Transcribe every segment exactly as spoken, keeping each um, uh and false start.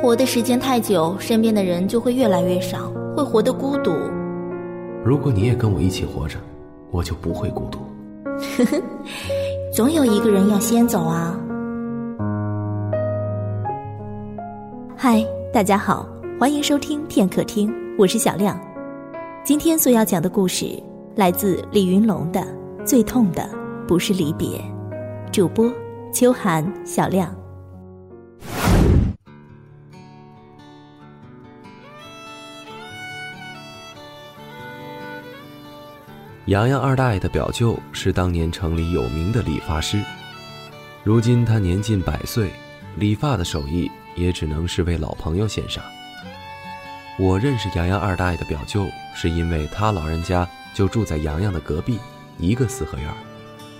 活的时间太久，身边的人就会越来越少，会活得孤独。如果你也跟我一起活着，我就不会孤独。总有一个人要先走啊。嗨，大家好，欢迎收听片刻听，我是小亮。今天所要讲的故事来自李云龙的《最痛的不是离别》，主播秋寒、小亮。洋洋二大爷的表舅是当年城里有名的理发师，如今他年近百岁，理发的手艺也只能是为老朋友献上。我认识洋洋二大爷的表舅，是因为他老人家就住在洋洋的隔壁，一个四合院，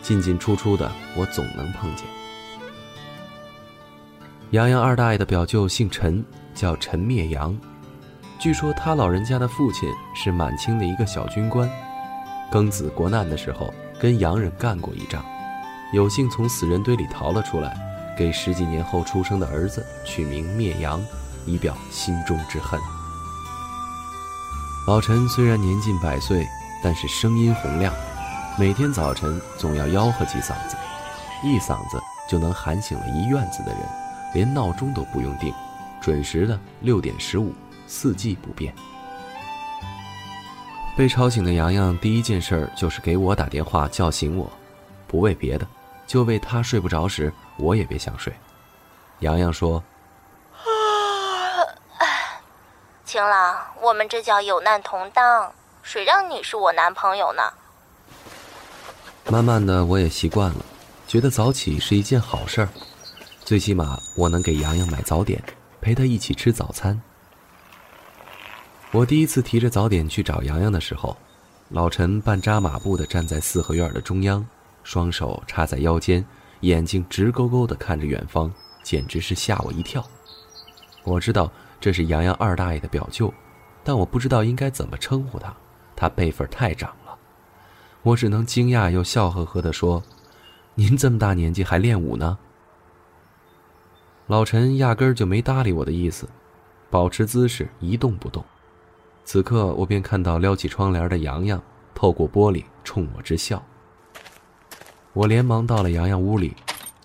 进进出出的我总能碰见。洋洋二大爷的表舅姓陈，叫陈灭洋，据说他老人家的父亲是满清的一个小军官，庚子国难的时候跟洋人干过一仗，有幸从死人堆里逃了出来，给十几年后出生的儿子取名灭洋，以表心中之恨。老陈虽然年近百岁，但是声音洪亮，每天早晨总要吆喝几嗓子，一嗓子就能喊醒了一院子的人，连闹钟都不用定，准时的六点十五，四季不变。被吵醒的洋洋第一件事就是给我打电话叫醒我，不为别的，就为他睡不着时我也别想睡。洋洋说：“晴朗，我们这叫有难同当，谁让你是我男朋友呢？”慢慢的我也习惯了，觉得早起是一件好事儿，最起码我能给洋洋买早点，陪他一起吃早餐。我第一次提着早点去找洋洋的时候，老陈半扎马步地站在四合院的中央，双手插在腰间，眼睛直勾勾地看着远方，简直是吓我一跳。我知道这是洋洋二大爷的表舅，但我不知道应该怎么称呼他，他辈分太长了。我只能惊讶又笑呵呵地说：“您这么大年纪还练武呢？”老陈压根儿就没搭理我的意思，保持姿势一动不动。此刻我便看到撩起窗帘的洋洋透过玻璃冲我直笑。我连忙到了洋洋屋里，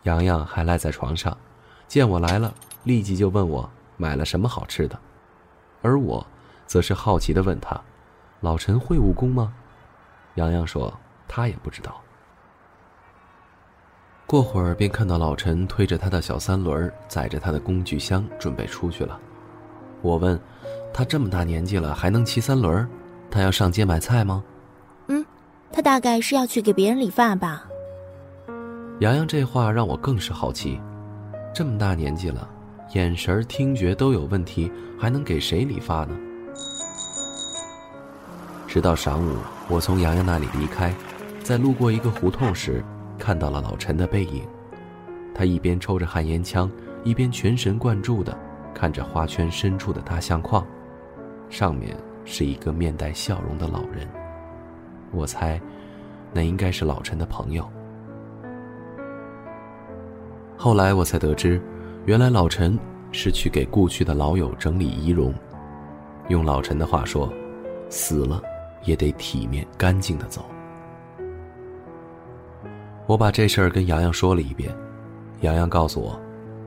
洋洋还赖在床上，见我来了立即就问我买了什么好吃的，而我则是好奇地问他：“老陈会武功吗？”洋洋说他也不知道。过会儿便看到老陈推着他的小三轮，载着他的工具箱准备出去了。我问他：“这么大年纪了还能骑三轮，他要上街买菜吗？”“嗯，他大概是要去给别人理发吧。”洋洋这话让我更是好奇，这么大年纪了，眼神听觉都有问题，还能给谁理发呢？直到晌午我从洋洋那里离开，在路过一个胡同时看到了老陈的背影，他一边抽着旱烟枪，一边全神贯注地看着花圈深处的大相框，上面是一个面带笑容的老人，我猜那应该是老陈的朋友。后来我才得知，原来老陈是去给故去的老友整理遗容，用老陈的话说，死了也得体面干净的走。我把这事儿跟洋洋说了一遍，洋洋告诉我，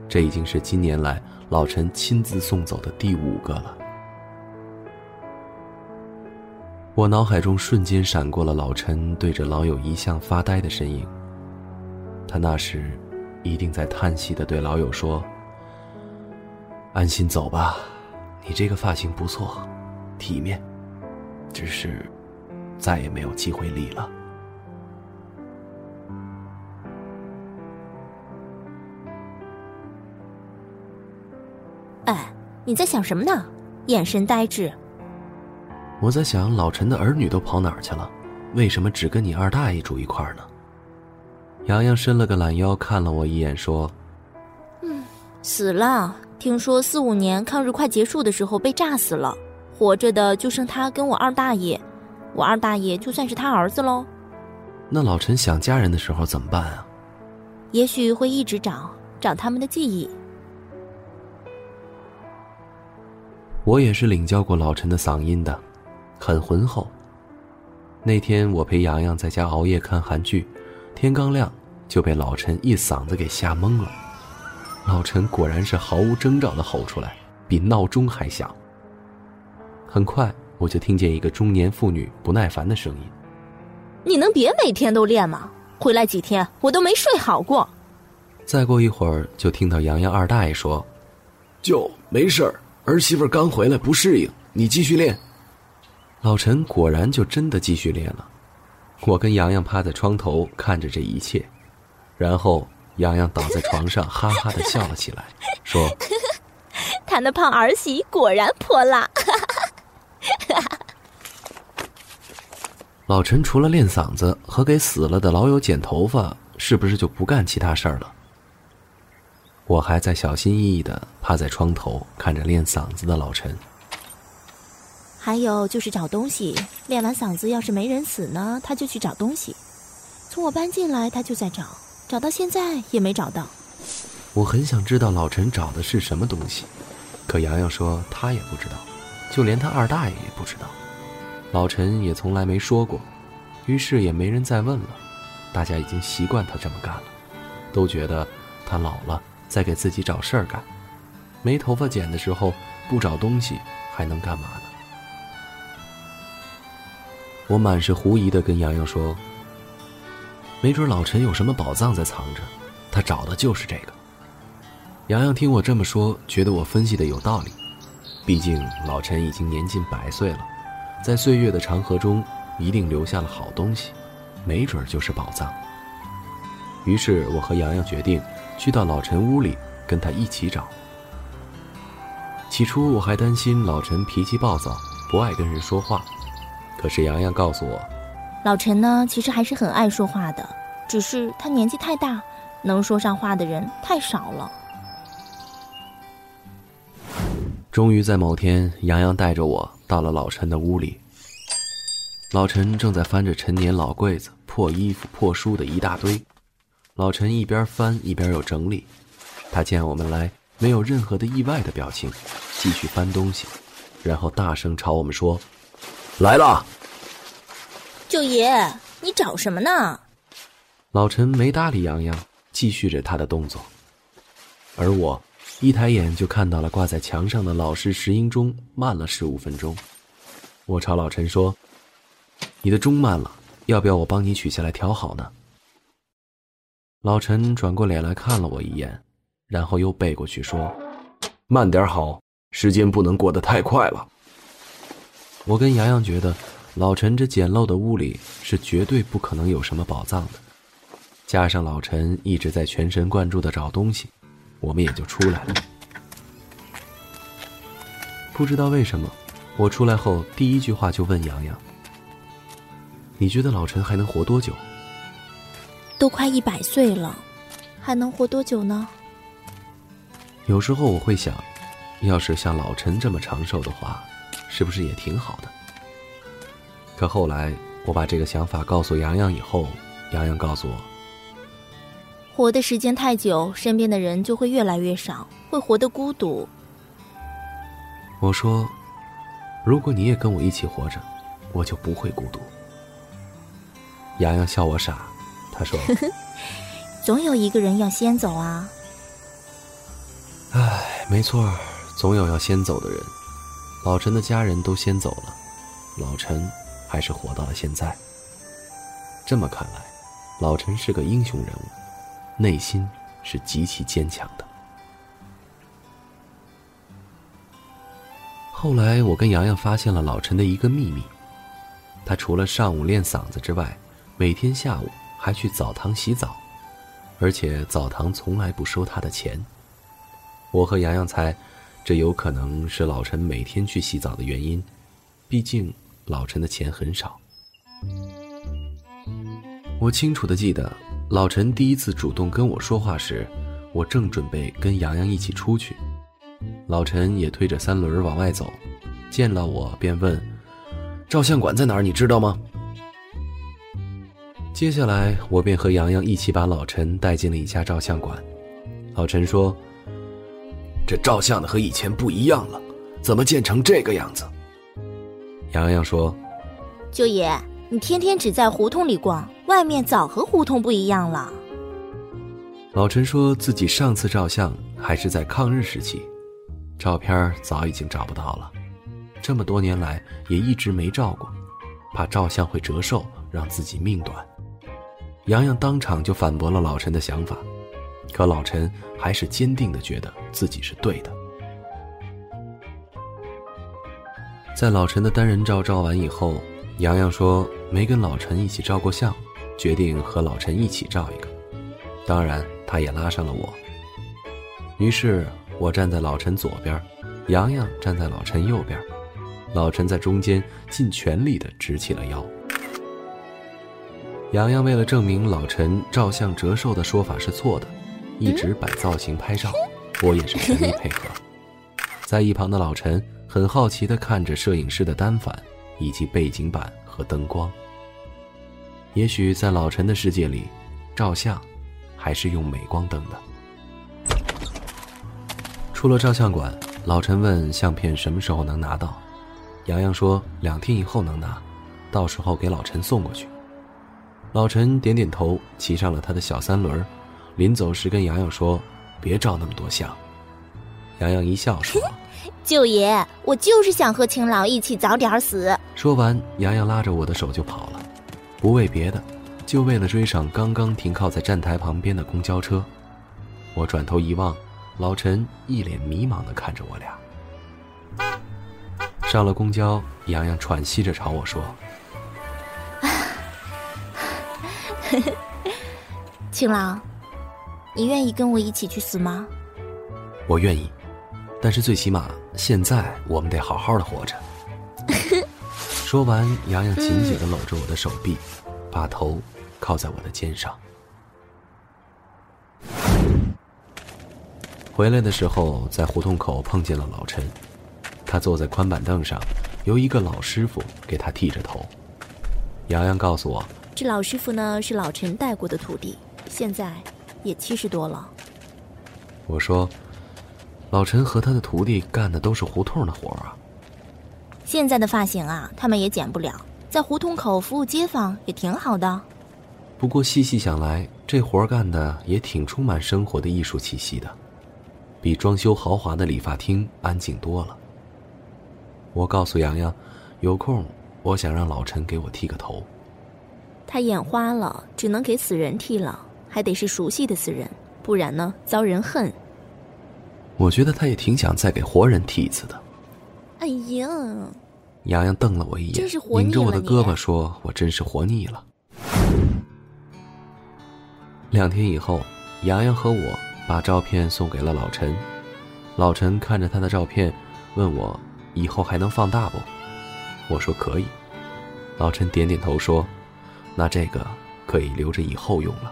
这已经是今年来老陈亲自送走的第五个了。我脑海中瞬间闪过了老陈对着老友遗像发呆的身影，他那时一定在叹息地对老友说：“安心走吧，你这个发型不错，体面，只是再也没有机会理了。”哎，你在想什么呢？眼神呆滞。我在想，老陈的儿女都跑哪儿去了？为什么只跟你二大爷住一块儿呢？洋洋伸了个懒腰，看了我一眼，说：“嗯，死了。听说四五年抗日快结束的时候被炸死了，活着的就剩他跟我二大爷，我二大爷就算是他儿子喽。”那老陈想家人的时候怎么办啊？也许会一直找找他们的记忆。我也是领教过老陈的嗓音的，很浑厚。那天我陪洋洋在家熬夜看韩剧，天刚亮就被老陈一嗓子给吓懵了。老陈果然是毫无征兆地吼出来，比闹钟还响。很快我就听见一个中年妇女不耐烦的声音：“你能别每天都练吗？回来几天我都没睡好过。”再过一会儿就听到洋洋二大爷说：“舅，没事儿，儿媳妇刚回来不适应，你继续练。”老陈果然就真的继续练了。我跟洋洋趴在窗头看着这一切，然后洋洋倒在床上哈哈地笑了起来，说：“他那胖儿媳果然泼辣。”老陈除了练嗓子和给死了的老友剪头发，是不是就不干其他事儿了？我还在小心翼翼地趴在窗头看着练嗓子的老陈。还有就是找东西，练完嗓子要是没人死呢，他就去找东西。从我搬进来他就在找，找到现在也没找到。我很想知道老陈找的是什么东西，可洋洋说他也不知道，就连他二大爷也不知道，老陈也从来没说过，于是也没人再问了。大家已经习惯他这么干了，都觉得他老了在给自己找事儿干，没头发剪的时候不找东西还能干嘛呢？我满是狐疑地跟洋洋说，没准老陈有什么宝藏在藏着，他找的就是这个。洋洋听我这么说，觉得我分析的有道理，毕竟老陈已经年近百岁了，在岁月的长河中一定留下了好东西，没准就是宝藏。于是我和洋洋决定去到老陈屋里跟他一起找。起初我还担心老陈脾气暴躁，不爱跟人说话，可是洋洋告诉我，老陈呢其实还是很爱说话的，只是他年纪太大，能说上话的人太少了。终于在某天，洋洋带着我到了老陈的屋里。老陈正在翻着陈年老柜子，破衣服破书的一大堆。老陈一边翻一边有整理，他见我们来没有任何的意外的表情，继续翻东西，然后大声朝我们说：“来了！”舅爷，你找什么呢？老陈没搭理洋洋，继续着他的动作，而我一抬眼就看到了挂在墙上的老式石英钟慢了十五分钟。我朝老陈说：“你的钟慢了，要不要我帮你取下来调好呢？”老陈转过脸来看了我一眼，然后又背过去说：“慢点好，时间不能过得太快了。”我跟洋洋觉得老陈这简陋的屋里是绝对不可能有什么宝藏的，加上老陈一直在全神贯注地找东西，我们也就出来了。不知道为什么，我出来后第一句话就问洋洋：“你觉得老陈还能活多久？”都快一百岁了，还能活多久呢？有时候我会想，要是像老陈这么长寿的话，是不是也挺好的？可后来我把这个想法告诉洋洋以后，洋洋告诉我，活的时间太久，身边的人就会越来越少，会活得孤独。我说，如果你也跟我一起活着，我就不会孤独。洋洋笑我傻，他说：“总有一个人要先走啊。”唉，没错，总有要先走的人。老陈的家人都先走了，老陈还是活到了现在。这么看来，老陈是个英雄人物，内心是极其坚强的。后来我跟洋洋发现了老陈的一个秘密，他除了上午练嗓子之外，每天下午还去澡堂洗澡，而且澡堂从来不收他的钱。我和洋洋猜，这有可能是老陈每天去洗澡的原因，毕竟老陈的钱很少。我清楚地记得，老陈第一次主动跟我说话时，我正准备跟洋洋一起出去，老陈也推着三轮往外走，见到我便问：“照相馆在哪儿？你知道吗？”接下来我便和洋洋一起把老陈带进了一家照相馆。老陈说，这照相的和以前不一样了，怎么见成这个样子？洋洋说：舅爷，你天天只在胡同里逛，外面早和胡同不一样了。老陈说自己上次照相还是在抗日时期，照片早已经找不到了，这么多年来也一直没照过，怕照相会折寿，让自己命短。洋洋当场就反驳了老陈的想法，可老陈还是坚定地觉得自己是对的。在老陈的单人照照完以后，洋洋说没跟老陈一起照过相，决定和老陈一起照一个，当然他也拉上了我。于是我站在老陈左边，洋洋站在老陈右边，老陈在中间尽全力地直起了腰。洋洋为了证明老陈照相折寿的说法是错的，一直摆造型拍照，我也是全力配合。在一旁的老陈很好奇地看着摄影师的单反以及背景板和灯光。也许在老陈的世界里，照相还是用镁光灯的。出了照相馆，老陈问相片什么时候能拿到，洋洋说两天以后能拿，到时候给老陈送过去。老陈点点头，骑上了他的小三轮，临走时跟洋洋说别照那么多相。洋洋一笑说舅爷，我就是想和秦老一起早点死。说完，洋洋拉着我的手就跑了，不为别的，就为了追上刚刚停靠在站台旁边的公交车。我转头一望，老陈一脸迷茫地看着我俩。上了公交，洋洋喘息着朝我说秦朗，你愿意跟我一起去死吗？我愿意，但是最起码现在我们得好好的活着。说完，洋洋紧紧地搂着我的手臂，嗯、把头靠在我的肩上。回来的时候，在胡同口碰见了老陈，他坐在宽板凳上，由一个老师傅给他剃着头。洋洋告诉我，这老师傅呢是老陈带过的徒弟，现在也七十多了。我说，老陈和他的徒弟干的都是胡同的活啊。现在的发型啊，他们也剪不了，在胡同口服务街坊也挺好的。不过细细想来，这活干的也挺充满生活的艺术气息的，比装修豪华的理发厅安静多了。我告诉洋洋，有空我想让老陈给我剃个头。他眼花了，只能给死人剃了，还得是熟悉的死人，不然呢遭人恨。我觉得他也挺想再给活人剃一次的。哎呀，洋洋瞪了我一眼，真是活腻了，拧着我的胳膊说我真是活腻了。两天以后，洋洋和我把照片送给了老陈。老陈看着他的照片问我以后还能放大不，我说可以。老陈点点头说那这个可以留着以后用了。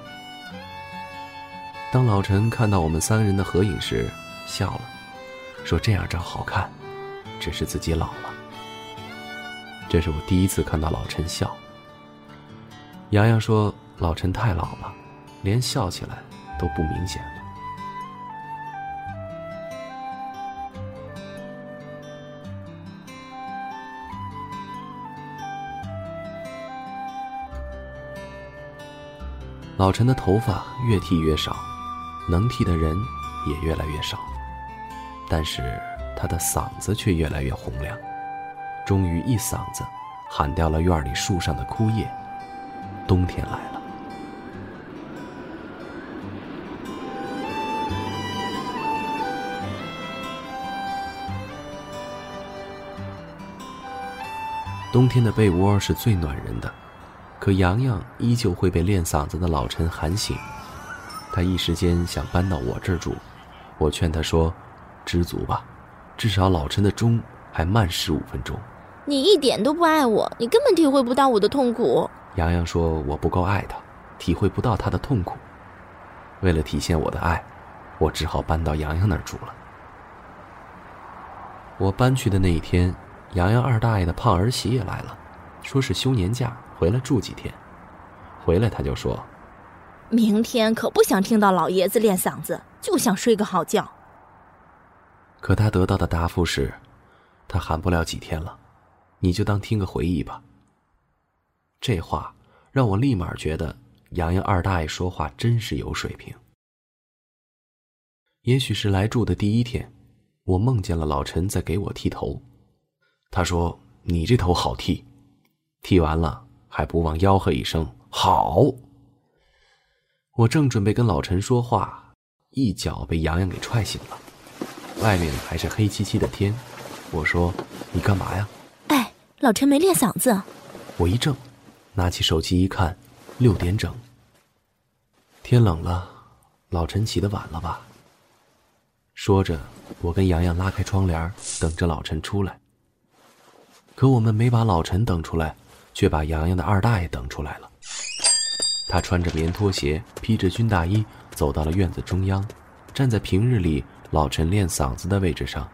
当老陈看到我们三人的合影时笑了，说这样照好看，只是自己老了。这是我第一次看到老陈笑。洋洋说老陈太老了，连笑起来都不明显了。老陈的头发越剃越少，能剃的人也越来越少，但是他的嗓子却越来越洪亮，终于一嗓子喊掉了院里树上的枯叶。冬天来了。冬天的被窝是最暖人的，可洋洋依旧会被练嗓子的老陈喊醒，他一时间想搬到我这儿住。我劝他说知足吧，至少老陈的钟还慢十五分钟。你一点都不爱我，你根本体会不到我的痛苦。洋洋说我不够爱他，体会不到他的痛苦。为了体现我的爱，我只好搬到洋洋那儿住了。我搬去的那一天，洋洋二大爷的胖儿媳也来了，说是休年假回来住几天。回来他就说明天可不想听到老爷子练嗓子，就想睡个好觉。可他得到的答复是他喊不了几天了，你就当听个回忆吧。这话让我立马觉得洋洋二大爷说话真是有水平。也许是来住的第一天，我梦见了老陈在给我剃头，他说：“你这头好剃。”剃完了还不忘吆喝一声：“好！”我正准备跟老陈说话，一脚被洋洋给踹醒了。外面还是黑漆漆的天，我说：“你干嘛呀？”哎，老陈没练嗓子。我一怔，拿起手机一看，六点整。天冷了，老陈起得晚了吧？说着，我跟洋洋拉开窗帘，等着老陈出来。可我们没把老陈等出来，却把洋洋的二大爷等出来了。他穿着棉拖鞋，披着军大衣，走到了院子中央，站在平日里老陈练嗓子的位置上，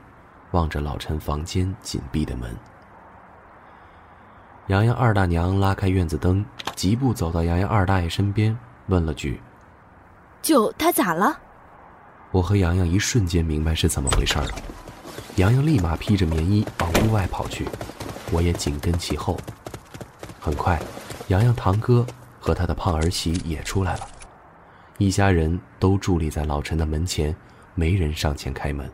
望着老陈房间紧闭的门。洋洋二大娘拉开院子灯，疾步走到洋洋二大爷身边，问了句：“就他咋了？”我和洋洋一瞬间明白是怎么回事了。洋洋立马披着棉衣往屋外跑去，我也紧跟其后。很快，洋洋堂哥和他的胖儿媳也出来了，一家人都伫立在老陈的门前，没人上前开门。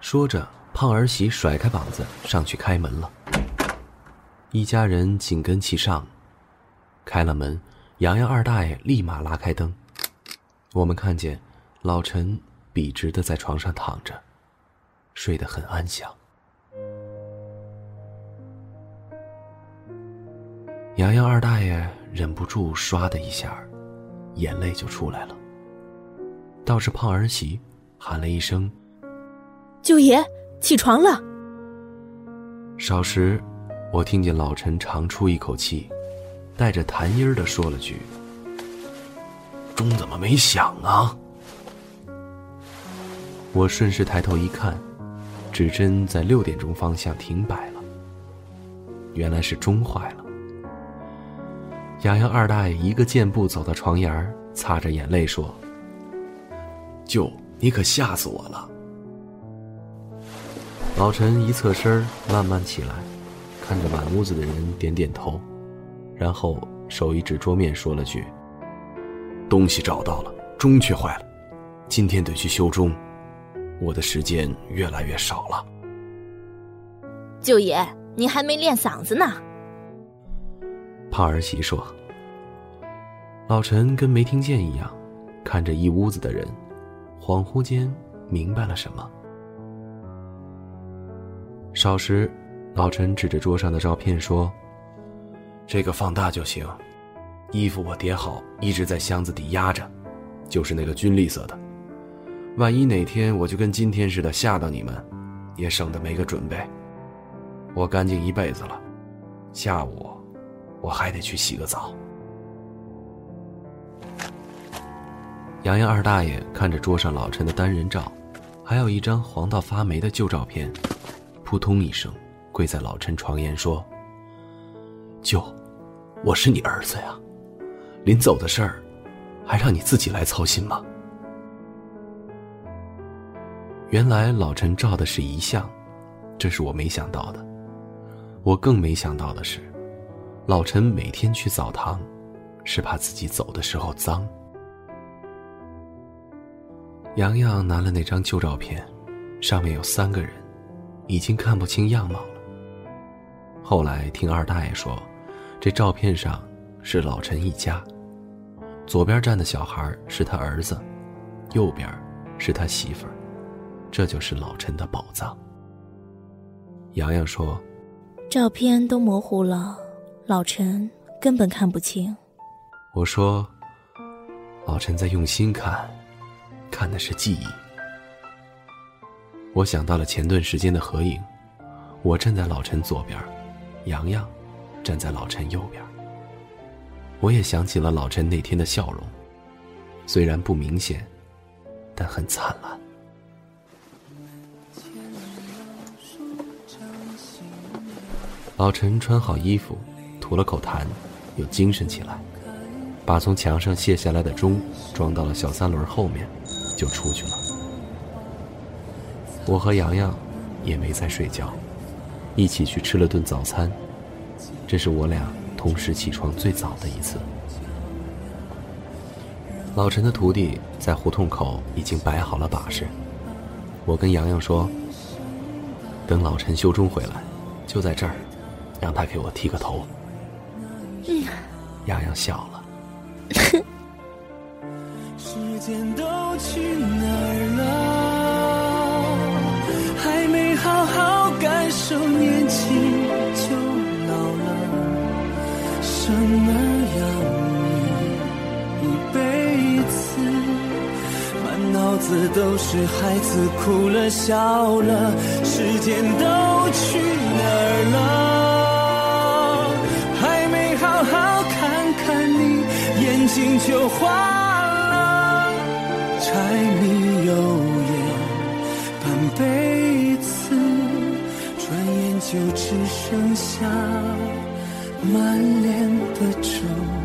说着，胖儿媳甩开膀子上去开门了，一家人紧跟其上。开了门，洋洋二大爷立马拉开灯，我们看见老陈笔直的在床上躺着，睡得很安详。洋洋二大爷忍不住唰的一下，眼泪就出来了。倒是胖儿媳喊了一声：“舅爷，起床了。”少时，我听见老陈长出一口气，带着痰音儿的说了句：“钟怎么没响啊？”我顺势抬头一看，指针在六点钟方向停摆了，原来是钟坏了。洋洋二大爷一个箭步走到床沿，擦着眼泪说：“舅，你可吓死我了。”老陈一侧身慢慢起来，看着满屋子的人点点头，然后手一指桌面说了句：“东西找到了，钟却坏了，今天得去修钟。我的时间越来越少了。”“舅爷，你还没练嗓子呢。”胖儿媳说。老陈跟没听见一样，看着一屋子的人，恍惚间明白了什么。少时，老陈指着桌上的照片说：“这个放大就行，衣服我叠好，一直在箱子底压着，就是那个军绿色的。万一哪天我就跟今天似的吓到你们，也省得没个准备。我干净一辈子了，下午我还得去洗个澡。”洋洋二大爷看着桌上老陈的单人照，还有一张黄到发霉的旧照片，扑通一声跪在老陈床沿说：“舅，我是你儿子呀，临走的事儿还让你自己来操心吗？”原来老陈照的是遗像，这是我没想到的。我更没想到的是，老陈每天去澡堂，是怕自己走的时候脏。洋洋拿了那张旧照片，上面有三个人，已经看不清样貌了。后来听二大爷说，这照片上是老陈一家，左边站的小孩是他儿子，右边是他媳妇儿。这就是老陈的宝藏。洋洋说：“照片都模糊了，老陈根本看不清。”我说：“老陈在用心看，看的是记忆。”我想到了前段时间的合影，我站在老陈左边，洋洋站在老陈右边。我也想起了老陈那天的笑容，虽然不明显，但很灿烂。老陈穿好衣服，吐了口痰，又精神起来，把从墙上卸下来的钟装到了小三轮后面，就出去了。我和洋洋也没再睡觉，一起去吃了顿早餐，这是我俩同时起床最早的一次。老陈的徒弟在胡同口已经摆好了把式，我跟洋洋说，等老陈修中回来，就在这儿，让他给我剃个头。嗯，洋洋笑了。时间都去哪儿了？还没好好感受年轻就老了，生儿养女一辈子，满脑子都是孩子哭了笑了。时间都去哪儿了？还没好好看看你，眼睛就花。柴米油盐半辈子，转眼就只剩下满脸的皱纹